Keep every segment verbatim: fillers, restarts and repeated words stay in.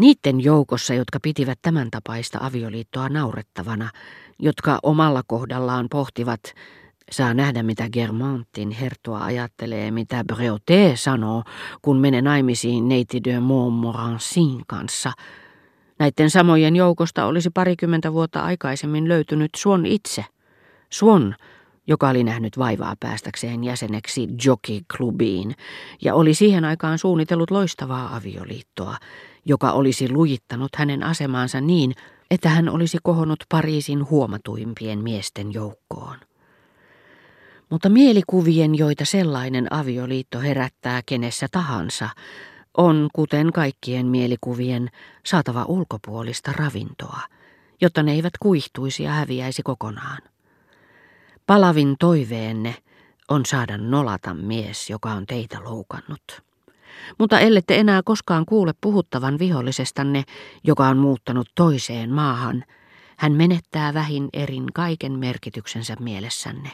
Niiden joukossa, jotka pitivät tämän tapaista avioliittoa naurettavana, jotka omalla kohdallaan pohtivat, saa nähdä mitä Guermantesin herttua ajattelee, mitä Breauté sanoo, kun menee naimisiin neiti de Montmorencin kanssa. Näiden samojen joukosta olisi parikymmentä vuotta aikaisemmin löytynyt Swann itse. Swann, joka oli nähnyt vaivaa päästäkseen jäseneksi Jockey Clubiin ja oli siihen aikaan suunnitellut loistavaa avioliittoa, joka olisi lujittanut hänen asemaansa niin, että hän olisi kohonnut Pariisin huomatuimpien miesten joukkoon. Mutta mielikuvien, joita sellainen avioliitto herättää kenessä tahansa, on, kuten kaikkien mielikuvien, saatava ulkopuolista ravintoa, jotta ne eivät kuihtuisi ja häviäisi kokonaan. Palavin toiveenne on saada nolata mies, joka on teitä loukannut. Mutta ellette enää koskaan kuule puhuttavan vihollisestanne, joka on muuttanut toiseen maahan, hän menettää vähin erin kaiken merkityksensä mielessänne.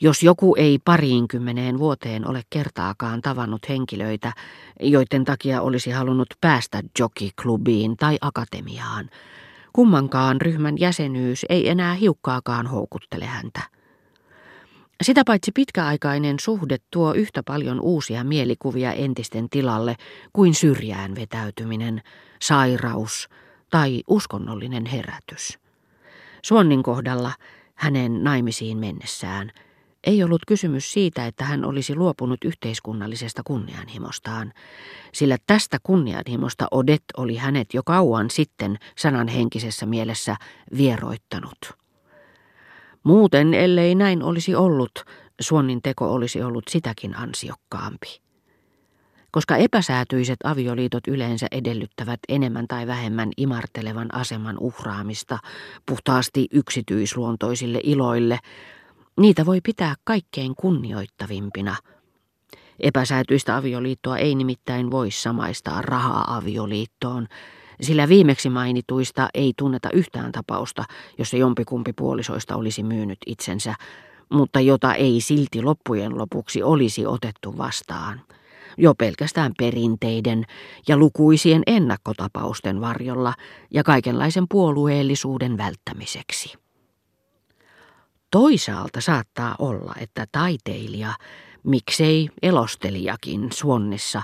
Jos joku ei pariinkymmeneen vuoteen ole kertaakaan tavannut henkilöitä, joiden takia olisi halunnut päästä jockey-klubiin tai akatemiaan, kummankaan ryhmän jäsenyys ei enää hiukkaakaan houkuttele häntä. Sitä paitsi pitkäaikainen suhde tuo yhtä paljon uusia mielikuvia entisten tilalle kuin syrjään vetäytyminen, sairaus tai uskonnollinen herätys. Swannin kohdalla hänen naimisiin mennessään ei ollut kysymys siitä, että hän olisi luopunut yhteiskunnallisesta kunnianhimostaan, sillä tästä kunnianhimosta Odette oli hänet jo kauan sitten sananhenkisessä mielessä vieroittanut. Muuten, ellei näin olisi ollut, Swannin teko olisi ollut sitäkin ansiokkaampi. Koska epäsäätyiset avioliitot yleensä edellyttävät enemmän tai vähemmän imartelevan aseman uhraamista puhtaasti yksityisluontoisille iloille, niitä voi pitää kaikkein kunnioittavimpina. Epäsäätyistä avioliittoa ei nimittäin voi samaistaa raha-avioliittoon, sillä viimeksi mainituista ei tunneta yhtään tapausta, jossa jompikumpi puolisoista olisi myynyt itsensä, mutta jota ei silti loppujen lopuksi olisi otettu vastaan. Jo pelkästään perinteiden ja lukuisien ennakkotapausten varjolla ja kaikenlaisen puolueellisuuden välttämiseksi. Toisaalta saattaa olla, että taiteilija, miksei elostelijakin Swannissa,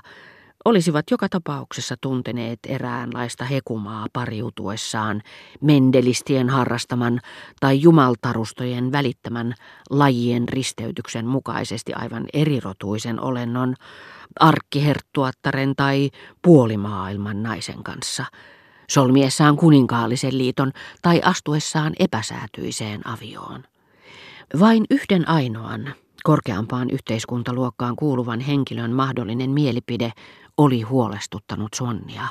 olisivat joka tapauksessa tunteneet eräänlaista hekumaa pariutuessaan mendelistien harrastaman tai jumaltarustojen välittämän lajien risteytyksen mukaisesti aivan erirotuisen olennon arkkiherttuattaren tai puolimaailman naisen kanssa, solmiessaan kuninkaallisen liiton tai astuessaan epäsäätyiseen avioon. Vain yhden ainoan korkeampaan yhteiskuntaluokkaan kuuluvan henkilön mahdollinen mielipide oli huolestuttanut Swannia,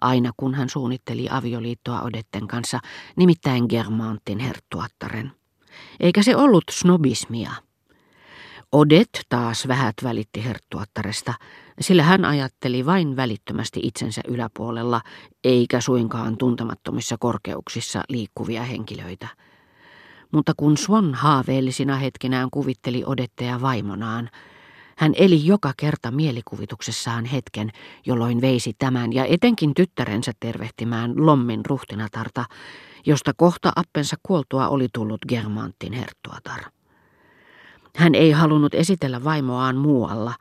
aina kun hän suunnitteli avioliittoa Odetten kanssa, nimittäin Guermantesin herttuattaren. Eikä se ollut snobismia. Odette taas vähät välitti herttuattaresta, sillä hän ajatteli vain välittömästi itsensä yläpuolella, eikä suinkaan tuntemattomissa korkeuksissa liikkuvia henkilöitä. Mutta kun Swann haaveellisina hetkenään kuvitteli Odettea vaimonaan, hän eli joka kerta mielikuvituksessaan hetken, jolloin veisi tämän ja etenkin tyttärensä tervehtimään Lommin ruhtinatarta, josta kohta appensa kuoltua oli tullut Guermantesin herttuatar. Hän ei halunnut esitellä vaimoaan muualla,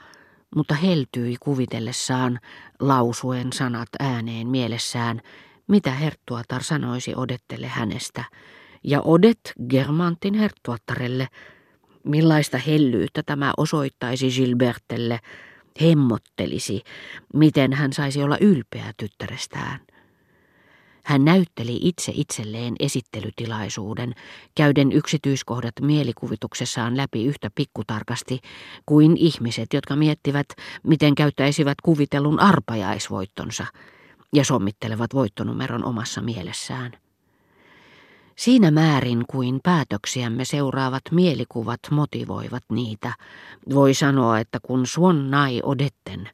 mutta heltyi kuvitellessaan, lausuen sanat ääneen mielessään, mitä herttuatar sanoisi Odettelle hänestä, ja Odette Guermantesin herttuattarelle, millaista hellyyttä tämä osoittaisi Gilbertelle, hemmottelisi, miten hän saisi olla ylpeä tyttärestään. Hän näytteli itse itselleen esittelytilaisuuden, käyden yksityiskohdat mielikuvituksessaan läpi yhtä pikkutarkasti kuin ihmiset, jotka miettivät, miten käyttäisivät kuvitellun arpajaisvoittonsa ja sommittelevat voittonumeron omassa mielessään. Siinä määrin kuin päätöksiämme seuraavat mielikuvat motivoivat niitä, voi sanoa, että kun Swann nai Odetten,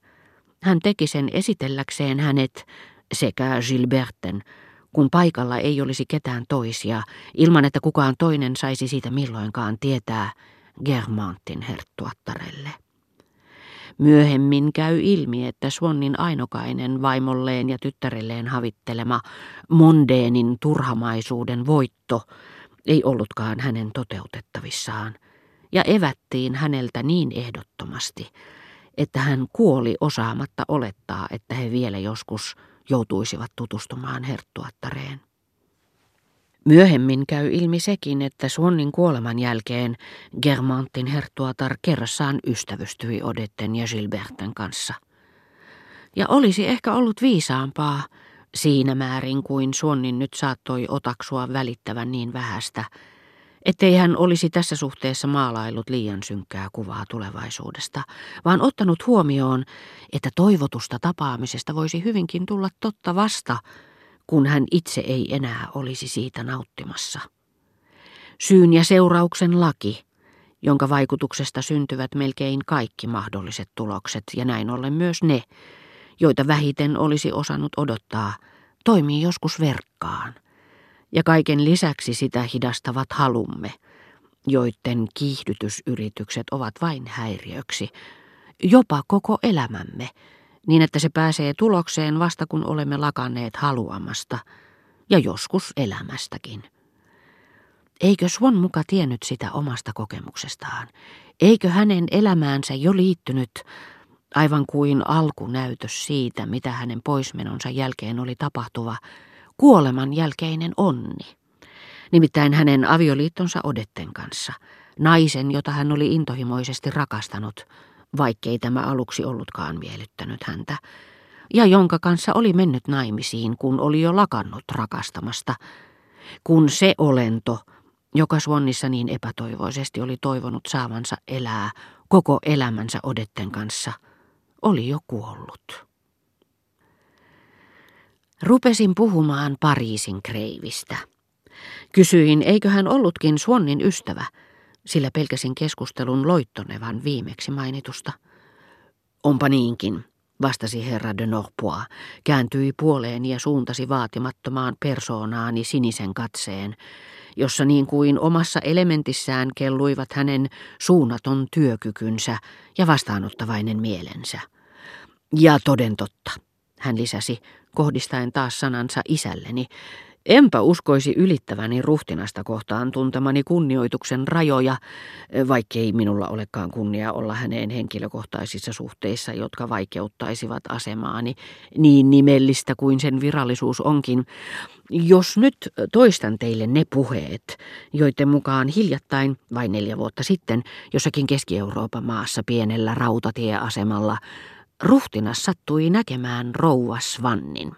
hän teki sen esitelläkseen hänet sekä Gilberten, kun paikalla ei olisi ketään toisia, ilman että kukaan toinen saisi siitä milloinkaan tietää Guermantesin herttuattarelle. Myöhemmin käy ilmi, että Swannin ainokainen vaimolleen ja tyttärelleen havittelema mondeenin turhamaisuuden voitto ei ollutkaan hänen toteutettavissaan, ja evättiin häneltä niin ehdottomasti, että hän kuoli osaamatta olettaa, että he vielä joskus joutuisivat tutustumaan herttuattareen. Myöhemmin käy ilmi sekin, että Swannin kuoleman jälkeen Guermantesin herttuatar kerrassaan ystävystyi Odetten ja Gilberten kanssa. Ja olisi ehkä ollut viisaampaa, siinä määrin kuin Swannin nyt saattoi otaksua välittävän niin vähästä, ettei hän olisi tässä suhteessa maalaillut liian synkkää kuvaa tulevaisuudesta, vaan ottanut huomioon, että toivotusta tapaamisesta voisi hyvinkin tulla totta vasta, kun hän itse ei enää olisi siitä nauttimassa. Syyn ja seurauksen laki, jonka vaikutuksesta syntyvät melkein kaikki mahdolliset tulokset, ja näin ollen myös ne, joita vähiten olisi osannut odottaa, toimii joskus verkkaan. Ja kaiken lisäksi sitä hidastavat halumme, joiden kiihdytysyritykset ovat vain häiriöksi, jopa koko elämämme, niin että se pääsee tulokseen vasta kun olemme lakanneet haluamasta, ja joskus elämästäkin. Eikö Swann muka tiennyt sitä omasta kokemuksestaan? Eikö hänen elämäänsä jo liittynyt, aivan kuin alkunäytös siitä, mitä hänen poismenonsa jälkeen oli tapahtuva, kuoleman jälkeinen onni? Nimittäin hänen avioliittonsa Odetten kanssa, naisen, jota hän oli intohimoisesti rakastanut, vaikkei tämä aluksi ollutkaan miellyttänyt häntä, ja jonka kanssa oli mennyt naimisiin, kun oli jo lakannut rakastamasta, kun se olento, joka Swannissa niin epätoivoisesti oli toivonut saavansa elää koko elämänsä Odetten kanssa, oli jo kuollut. Rupesin puhumaan Pariisin kreivistä. Kysyin, eikö hän ollutkin Swannin ystävä, sillä pelkäsin keskustelun loittonevan viimeksi mainitusta. Onpa niinkin, vastasi herra de Norpois, kääntyi puoleeni ja suuntasi vaatimattomaan persoonaani sinisen katseen, jossa niin kuin omassa elementissään kelluivat hänen suunnaton työkykynsä ja vastaanottavainen mielensä. Ja toden totta, hän lisäsi, kohdistaen taas sanansa isälleni, enpä uskoisi ylittäväni ruhtinasta kohtaan tuntemani kunnioituksen rajoja, vaikkei minulla olekaan kunnia olla häneen henkilökohtaisissa suhteissa, jotka vaikeuttaisivat asemaani, niin nimellistä kuin sen virallisuus onkin. Jos nyt toistan teille ne puheet, joiden mukaan hiljattain, vain neljä vuotta sitten, jossakin Keski-Euroopan maassa pienellä rautatieasemalla, ruhtinas sattui näkemään rouva Swannin.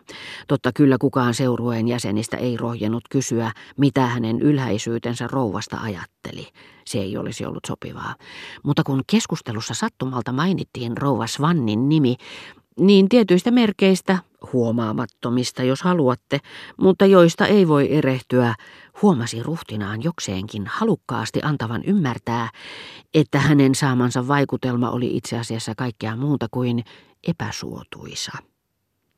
Totta kyllä kukaan seurueen jäsenistä ei rohjennut kysyä, mitä hänen ylhäisyytensä rouvasta ajatteli. Se ei olisi ollut sopivaa. Mutta kun keskustelussa sattumalta mainittiin rouva Swannin nimi, niin tietyistä merkeistä, huomaamattomista jos haluatte, mutta joista ei voi erehtyä, huomasi ruhtinaan jokseenkin halukkaasti antavan ymmärtää, että hänen saamansa vaikutelma oli itse asiassa kaikkea muuta kuin epäsuotuisa.